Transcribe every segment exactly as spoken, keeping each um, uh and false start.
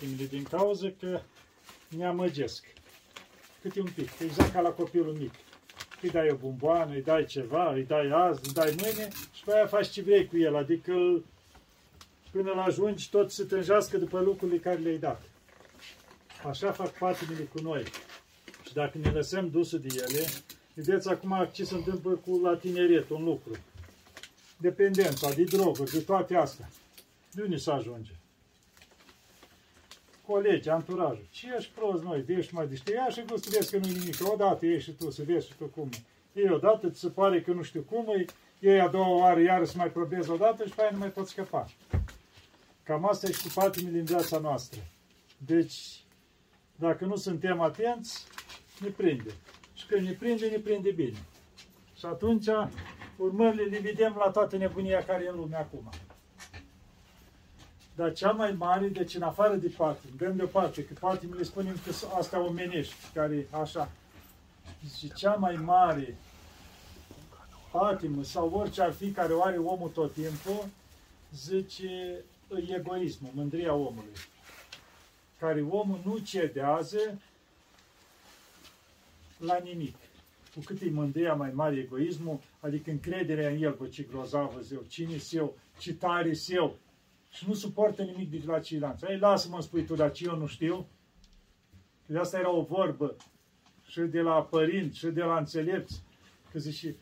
Timide din cauză că ne amăgesc. Câte un pic, exact ca la copilul mic. Îi dai o bomboană, îi dai ceva, îi dai azi, îi dai mâine și pe aia faci ce vrei cu el, adică până îl ajungi tot să tânjească după lucrurile care le-ai dat. Așa fac patimile cu noi. Și dacă ne lăsăm dusul de ele, vedeți acum ce se întâmplă cu la tineret, un lucru. Dependența de droguri, de toate astea. De unde se ajunge? Colegi, anturajul. Ce ești prost noi? De ești mai deșteia și nu vezi că nu-i nimic. Odată ești și tu, să vezi și tu cum e. Ei odată ți se pare că nu știu cum e, ei a doua oară iară să mai probezi odată și pe aia nu mai poți scăpa. Cam asta e și cu patimile din viața noastră. Deci, dacă nu suntem atenți, ne prinde. Și când ne prinde, ne prinde bine. Și atunci, urmările le vedem la toată nebunia care e în lume acum. Dar cea mai mare, deci în afară de patimi, dăm deoparte, că patimi le spunem că astea omenești, care așa. Deci cea mai mare patimă, sau orice ar fi care o are omul tot timpul, zice, e egoismul, mândria omului. Care omul nu cedează la nimic. Cu cât e mândria mai mare egoismul, adică încrederea în el, bă, ce grozavă zeu, cine-s eu, ce tare-s eu, și nu suportă nimic de la ceilalți. Ei, lasă-mă, spui tu, dar ce eu nu știu? Că de asta era o vorbă și de la părinți, și de la înțelepți, că zice,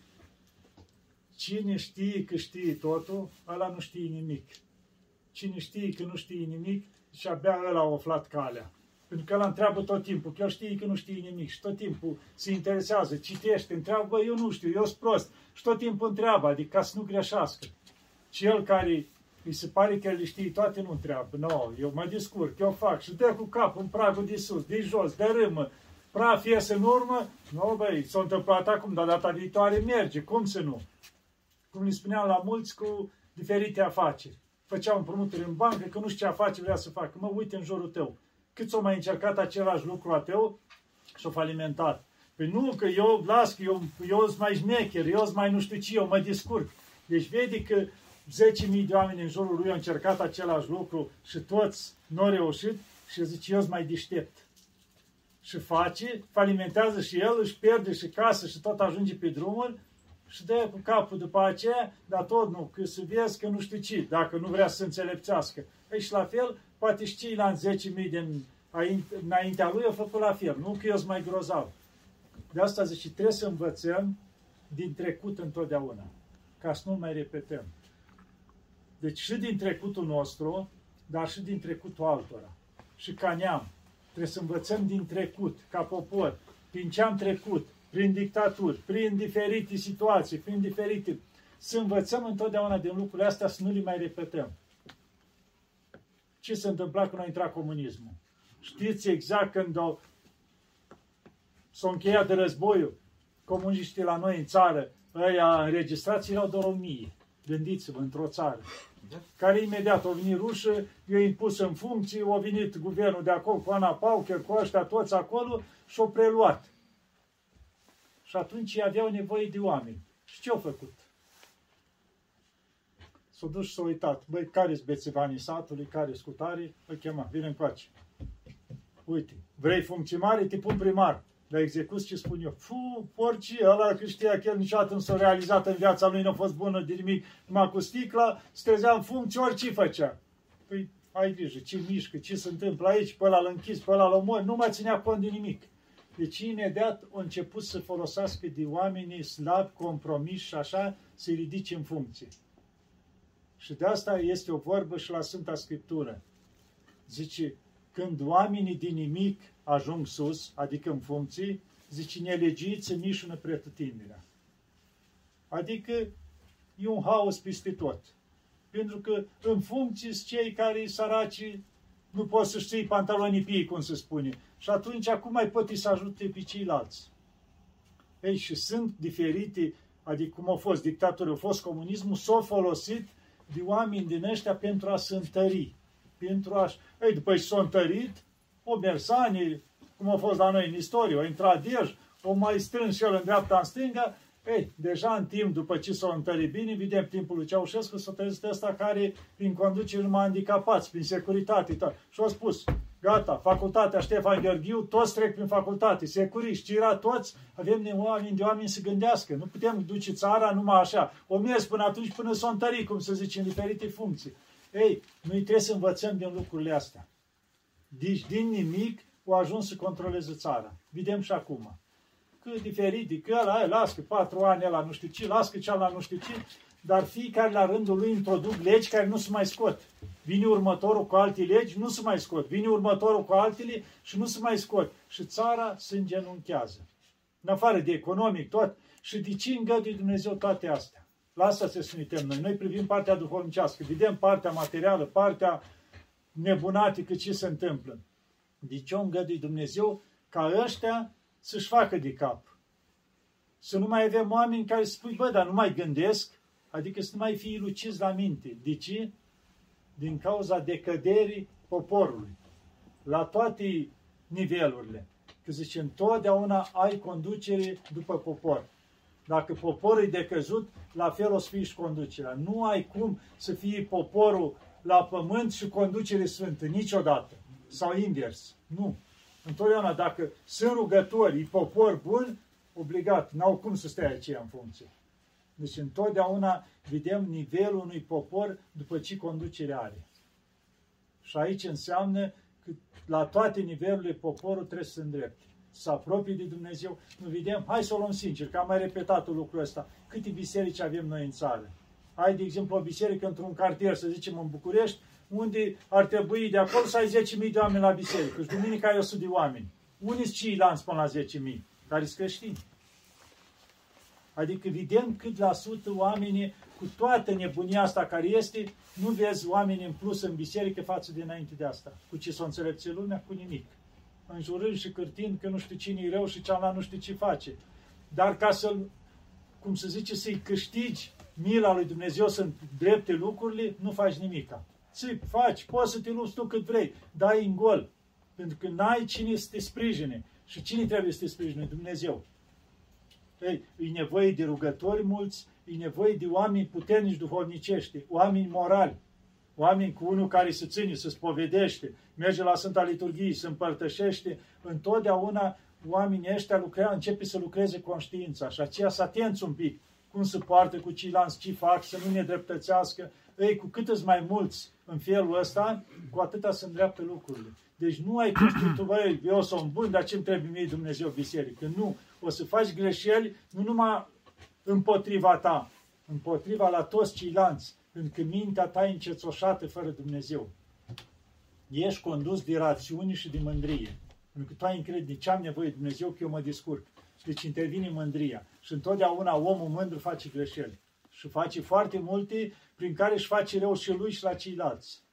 cine știe că știe totul, ăla nu știe nimic. Cine știe că nu știe nimic, și abia ăla a aflat calea. Pentru că ăla întreabă tot timpul, că el știe că nu știe nimic și tot timpul se interesează, citește, întreabă, bă, eu nu știu, eu sunt prost, și tot timpul întreabă, adică ca să nu greșească. Cel care îi se pare că le știe toate, nu întreabă, nu, no, eu mă descurc, eu fac, și dă cu capul în pragul de sus, de jos, dărâmă, praf iese în urmă, nu, no, băi, s-a întâmplat acum, dar data viitoare merge, cum să nu? Cum le spuneam la mulți cu diferite afaceri. Făceau împrumuturi în bancă, că nu știu ce afaceri vrea să facă, mă, uite în jurul tău. Cât s-o mai încercat același lucru a tău și-o falimentat. Păi nu, că eu las, că eu, eu sunt mai șmecher, eu sunt mai nu știu ce, eu mă discurc. Deci vede că zece mii de oameni în jurul lui au încercat același lucru și toți nu au reușit și zice, eu sunt mai deștept. Și face, falimentează și el, își pierde și casă și tot ajunge pe drumul și dă cu capul după aceea, dar tot nu, că să vezi că nu știu ce, dacă nu vrea să se înțelepțească. Ei, și la fel, poate și ceilalți zece mii de înaintea lui au făcut la fel, nu că eu sunt mai grozav. De asta zice, trebuie să învățăm din trecut întotdeauna, ca să nu mai repetăm. Deci și din trecutul nostru, dar și din trecutul altora. Și ca neam, trebuie să învățăm din trecut, ca popor, prin ce am trecut, prin dictaturi, prin diferite situații, prin diferite... Să învățăm întotdeauna din lucrurile astea, să nu le mai repetăm. Ce s-a întâmplat când a intrat comunismul? Știți exact când s-a încheiat de războiul, comuniștii la noi în țară, ăia înregistrați erau doar o mie. Gândiți-vă, într-o țară, care imediat au venit rușă, i-au impus în funcție, au venit guvernul de acolo cu Ana Paucher, cu ăștia toți acolo și au preluat. Și atunci ei aveau nevoie de oameni. Și ce au făcut? S-au dus și s-au uitat. Băi, care-s bețivanii satului, care-s cutare? Îi chema, vine încoace. Uite, vrei funcție mare? Te pun primar. Dar execuți ce spun eu. Fu, orice, ăla că știa că el niciodată nu s-a realizat în viața lui, nu a fost bună de nimic, numai cu sticla, se trezea în funcție, orice făcea. Păi, ai grijă, ce mișcă, ce se întâmplă aici, pe ăla l-a închis, pe ăla l-a omor, nu mai ținea cont de nimic. Deci imediat a început să folosească de oamenii slabi, compromiși și așa, să-i ridice în funcție. Și de asta este o vorbă și la Sfânta Scriptură. Zice, când oamenii din nimic ajung sus, adică în funcții, zice, nelegiți în mișună pretutinderea. Adică e un haos peste tot. Pentru că în funcții sunt cei care săraci, nu pot să-și ții pantalonii pii, cum se spune. Și atunci, acum mai pot să ajute pe ceilalți. Ei, și sunt diferite, adică cum au fost dictatorii, au fost comunismul, s-au folosit de oameni din ăștia pentru a se întări. Pentru a... Ei, după ce s-au întărit, o bersanii, cum a fost la noi în istorie, o intradej, o mai strâns și el în dreapta, în stânga, Ei, deja în timp, după ce s-au întărit bine, vedem timpul lui Ceaușescu să trezite ăsta care, prin conducere numai handicapați, prin securitate, și au spus, gata, facultatea Ștefan Gheorghiu, toți trec prin facultate, securiști, cira, toți, avem oameni de oameni să gândească, nu putem duce țara numai așa, o mers până atunci până s-o întări, cum să zice, în diferite funcții. Ei, noi trebuie să învățăm din lucrurile astea. Deci, din nimic, au ajuns să controleze țara. Vedem și acum. Că diferit, de că ăla, las că patru ani ăla nu știu ce, las că cealaltă nu știu ce, dar fiecare la rândul lui introduc legi care nu se mai scot. Vine următorul cu alte legi, nu se mai scot. Vine următorul cu altele și nu se mai scot. Și țara se îngenunchează. În afară de economic, tot. Și de ce îngăduie Dumnezeu toate astea? La asta se suntem noi. Noi privim partea duhovnicească, vedem partea materială, partea nebunatică, ce se întâmplă. De ce o îngăduie Dumnezeu ca ăștia să-și facă de cap? Să nu mai avem oameni care spui, bă, dar nu mai gândesc, adică să nu mai fie luciți la minte. De ce? Din cauza decăderii poporului. La toate nivelurile. Că zice, întotdeauna ai conducere după popor. Dacă poporul e decăzut, la fel o să fie și conducerea. Nu ai cum să fie poporul la pământ și conducere sfântă, niciodată. Sau invers. Nu. Întotdeauna, dacă sunt rugători, e popor bun, obligat, n-au cum să stea aceea în funcție. Deci întotdeauna vedem nivelul unui popor după ce conducere are. Și aici înseamnă că la toate nivelurile poporul trebuie să se îndrepte. Să apropie de Dumnezeu. Nu vedem, hai să o luăm sincer, că am mai repetat lucrul ăsta. Câte biserici avem noi în țară? Ai, de exemplu, o biserică într-un cartier, să zicem, în București, unde ar trebui de acolo să ai zece mii de oameni la biserică. Și duminica ai o sută de oameni. Unii sunt ceilalți până la zece mii, care sunt creștini. Adică vedem cât la sută oamenii, cu toată nebunia asta care este, nu vezi oameni în plus în biserică față de înainte de asta. Cu ce s-o înțelepțe lumea? Cu nimic. Înjurând și cârtind că nu știu cine e rău și cealaltă nu știu ce face. Dar ca să-l, cum să zice, să-i câștigi mila lui Dumnezeu, sunt drepte lucrurile, nu faci nimica. Ți faci, poți să te lupți tu cât vrei, dai în gol. Pentru că n-ai cine să te sprijine. Și cine trebuie să te sprijine? Dumnezeu. Ei, e nevoie de rugători mulți, e nevoie de oameni puternici duhovnicești, oameni morali, oameni cu unul care se ține, se spovedește, merge la Sfânta Liturghie, se împărtășește. Întotdeauna oamenii ăștia lucrează, începe să lucreze conștiința și aceea să atenți un pic cum se poartă cu ceilalți, ce fac, să nu ne dreptățească. Ei, cu cât mai mulți în felul ăsta, cu atâta se îndreaptă lucrurile. Deci nu ai cum să tu, eu sunt bun, dar ce-mi trebuie mie Dumnezeu biserică? Nu, o să faci greșeli nu numai împotriva ta, împotriva la toți ceilalți, pentru că mintea ta e încețoșată fără Dumnezeu. Ești condus de rațiuni și de mândrie. Pentru că tu ai încredere, de ce am nevoie de Dumnezeu, că eu mă descurc. Deci intervine mândria. Și întotdeauna omul mândru face greșeli. Și face foarte multe prin care își face rău și lui și la ceilalți.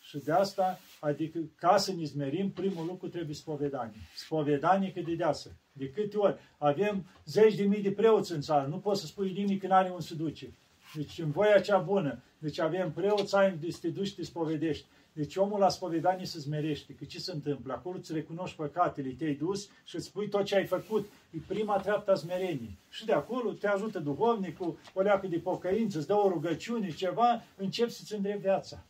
Și de asta, adică, ca să ne zmerim, primul lucru trebuie spovedanie. Spovedanie cât de deasă. De câte ori? Avem zeci de mii de preoți în țară. Nu poți să spui nimic că n-are unde să duce. Deci în voia cea bună. Deci avem preoți, ai unde să te duci și te spovedești. Deci omul la spovedanie se zmerește. Că ce se întâmplă? Acolo îți recunoști păcatele, te-ai dus și îți spui tot ce ai făcut. E prima treaptă a zmereniei. Și de acolo te ajută duhovnicul, o leacă de pocăință, îți dă o rugăciune, ceva, începi să-ți îndrept viața.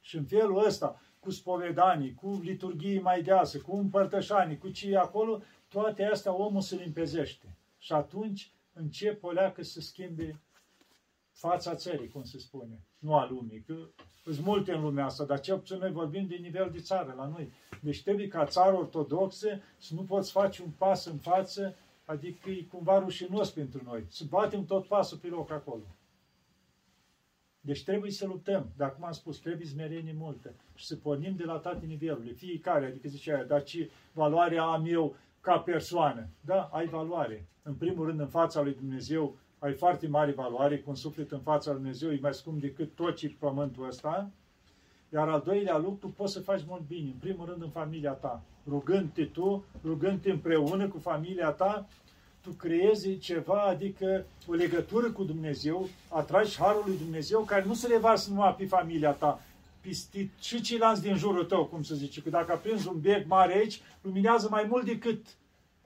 Și în felul ăsta, cu spovedanii, cu liturghii mai deasă, cu împărtășanii, cu cei acolo, toate astea omul se limpezește. Și atunci încep o leacă să schimbe fața țării, cum se spune, nu a lumii, că sunt multe în lumea asta, dar cel puțin noi vorbim de nivel de țară la noi. Deci trebuie ca țară ortodoxă să nu poți face un pas în față, adică e cumva rușinos pentru noi. Să batem tot pasul pe loc acolo. Deci trebuie să luptăm, dar cum am spus, trebuie smerenie multă și să pornim de la toate nivelurile, fiecare, adică zicea aia, dar ce valoare am eu ca persoană? Da, ai valoare. În primul rând, în fața lui Dumnezeu, ai foarte mare valoare, cu un suflet în fața lui Dumnezeu e mai scump decât tot ce pământul ăsta. Iar al doilea lucru, poți să faci mult bine, în primul rând în familia ta. Rugându-te tu, rugându-te împreună cu familia ta, tu creezi ceva, adică o legătură cu Dumnezeu, atragi harul lui Dumnezeu, care nu se revarsă numai pe familia ta, pe și ceilalți din jurul tău, cum se zice, că dacă aprinzi un bec mare aici, luminează mai mult decât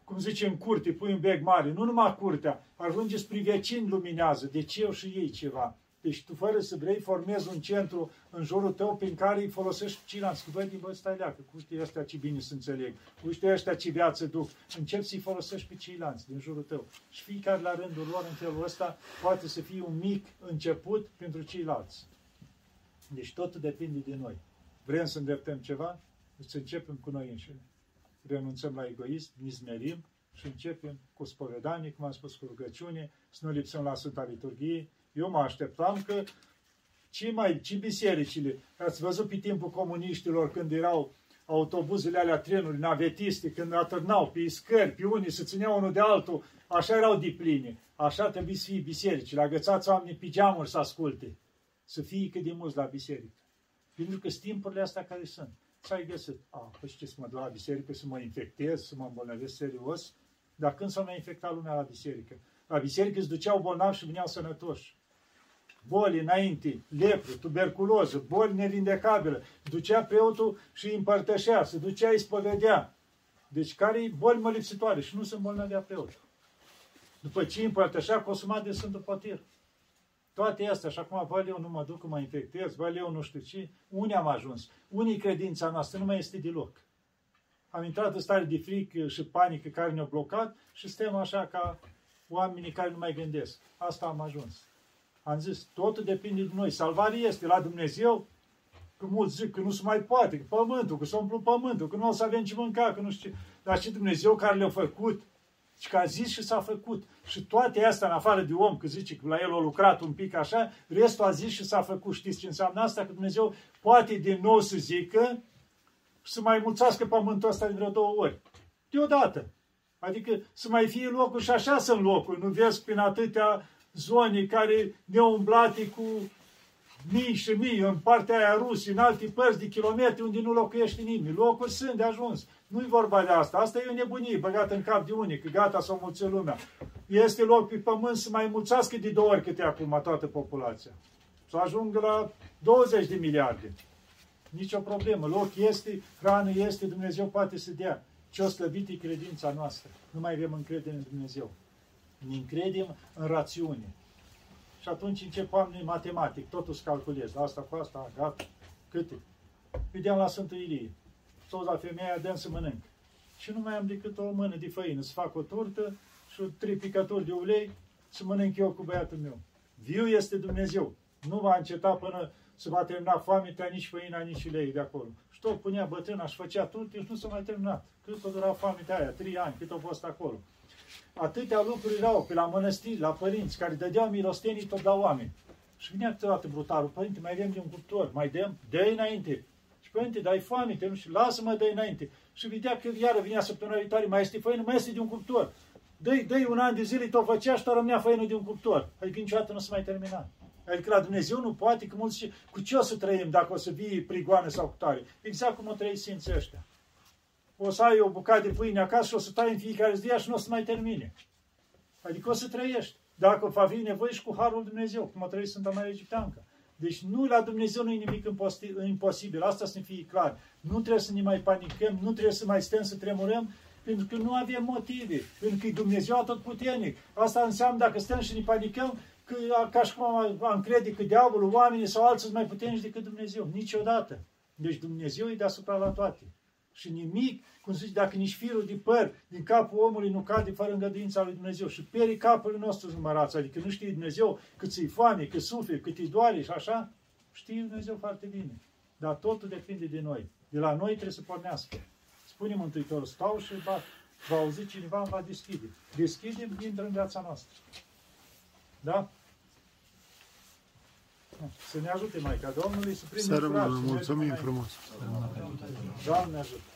cum zice, în curte, pui un bec mare, nu numai curtea, ajunge spre vecini luminează, deci eu și ei ceva. Deci tu, fără să vrei, formezi un centru în jurul tău prin care îi folosești ceilalți. Că băi, bă, stai leacă, uite ăștia ce bine se înțeleg, uite ăștia ce viață duc. Începi să-i folosești pe ceilalți din jurul tău. Și fiecare la rândul lor, în felul ăsta, poate să fie un mic început pentru ceilalți. Deci totul depinde de noi. Vrem să îndreptăm ceva? Să începem cu noi înșine. Renunțăm la egoism, ne smerim și începem cu spovedanie, cum am spus, cu rugăciune, să nu lipsăm la Sfânta Liturghie. Eu mă așteptam că ce mai, ce bisericile, ați văzut pe timpul comuniștilor când erau autobuzele alea, trenuri navetiste, când atârnau pe scări, pe unii, se țineau unul de altul, așa erau de pline. Așa trebuie să fie bisericile, agățați oamenii pe geamuri să asculte, să fie cât de mulți la biserică. Pentru că sunt timpurile astea care sunt. S-ai găsit, a, păi ce să mă duc la biserică, să mă infectez, să mă îmbolnăvesc serios, dar când s-a mai infectat lumea la biserică? La biserică îți duceau bolnavi și veneau sănătoși. Boli înainte, lepră, tuberculoză, boli nevindecabilă. Ducea preotul și îi împărtășea, se ducea, îi spovedea. Deci care-i boli mălipsitoare și nu se îmbolnăvea preotul. După ce îi împărtășea, consuma de Sfântul Potir. Toate astea, și acum, vă, eu nu mă duc, mă infectez, vă, eu nu știu ce, unde am ajuns? Unii credința noastră nu mai este deloc. Am intrat în stare de frică și panică care ne-a blocat și suntem așa ca oamenii care nu mai gândesc. Asta am ajuns. Am zis, totul depinde de noi. Salvarea este la Dumnezeu, că mulți zic că nu se mai poate, că pământul, că s-a umplut pământul, că nu o să avem ce mânca, că nu știu ce. Dar și Dumnezeu care le-a făcut, și că a zis și s-a făcut. Și toate astea, în afară de om, că zice că la el a lucrat un pic așa, restul a zis și s-a făcut. Știți ce înseamnă asta? Că Dumnezeu poate din nou să zică să mai mulțească pământul ăsta de vreo două ori. Deodată. Adică să mai fie locul și așa sunt locuri. Nu vezi prin atâtea zone care neumblate cu mii și mii în partea aia Rusiei, în alte părți de kilometri unde nu locuiește nimeni. Locuri sunt de ajuns. Nu-i vorba de asta. Asta e o nebunie băgată în cap de unii, că gata s-o mulțe lumea. Este loc pe pământ să mai mulțească de două ori câte acum toată populația. Să ajungă la douăzeci de miliarde. Nici o problemă. Loc este, hrană este, Dumnezeu poate să dea. Ce-o slăbit e credința noastră. Nu mai avem încredere în Dumnezeu. Ne încredem în rațiune. Și atunci încep oamenii matematic. Totul se calculează. Asta cu asta, gata. Câte? Vedeam la Sfântul Ilie. Tot la femeia, dăm să mănânc. Și nu mai am decât o mână de făină, să fac o turtă și trei picături de ulei, să mănânc eu cu băiatul meu. Viu este Dumnezeu. Nu va înceta până se va termina foamea, nici făina, nici ulei de acolo. Și tot punea bătrâna și făcea turte și nu s-a mai terminat. Cât o dura foamea aia, trei ani, cât au fost acolo. Atâtea lucruri erau pe la mănăstiri, la părinți, care dădeau milostenii tot la oameni. Și vinea câteodată brutarul, părinte, mai dăm de un cuptor, mai dăm, dă înainte. Și părinte, dai foame, te nu știu, lasă-mă, dă înainte. Și vedea că iară vinea săptămâna viitoare, mai este făină, mai este de un cuptor. Dă-i, dă-i un an de zile, tot făcea și tot rămânea făină de un cuptor. Adică niciodată nu se mai termina. Adică la Dumnezeu nu poate, că mulți zice, cu ce o să trăim dacă o să vii prigoană sau cu tare? Exact cum o trăi simți ăștia. O să ai o bucată de pâine acasă și o să tai în fiecare zi și nu o să mai termine. Adică o să trăiești. Dacă va fi nevoie și cu harul Dumnezeu, cum a trăit Sfânta Maria Egipteancă. Deci nu, la Dumnezeu nu e nimic imposibil. Asta să ne fie clar. Nu trebuie să ne mai panicăm, nu trebuie să mai stăm să tremurăm, pentru că nu avem motive. Pentru că e Dumnezeu atotputernic. Asta înseamnă dacă stăm și ne panicăm, că, ca și cum am, am crede că diavolul, oamenii sau alții sunt mai puternici decât Dumnezeu. Niciodată. Deci Dumnezeu e deasupra la toate. Și nimic, cum zice, dacă nici firul de păr din capul omului nu cade fără îngăduința lui Dumnezeu. Și perii capului nostru numărați, adică nu știe Dumnezeu cât ți-i foame, cât suferi, cât îi doare și așa, știe Dumnezeu foarte bine. Dar totul depinde de noi. De la noi trebuie să pornească. Spune Mântuitorul, stau și bat. Va auzi cineva, îmi va deschide. Deschidem, intră în viața noastră. Da? Să ne ajute Maica Domnului să primim curaj. Să rămână, mulțumim frumos. Doamne ajută.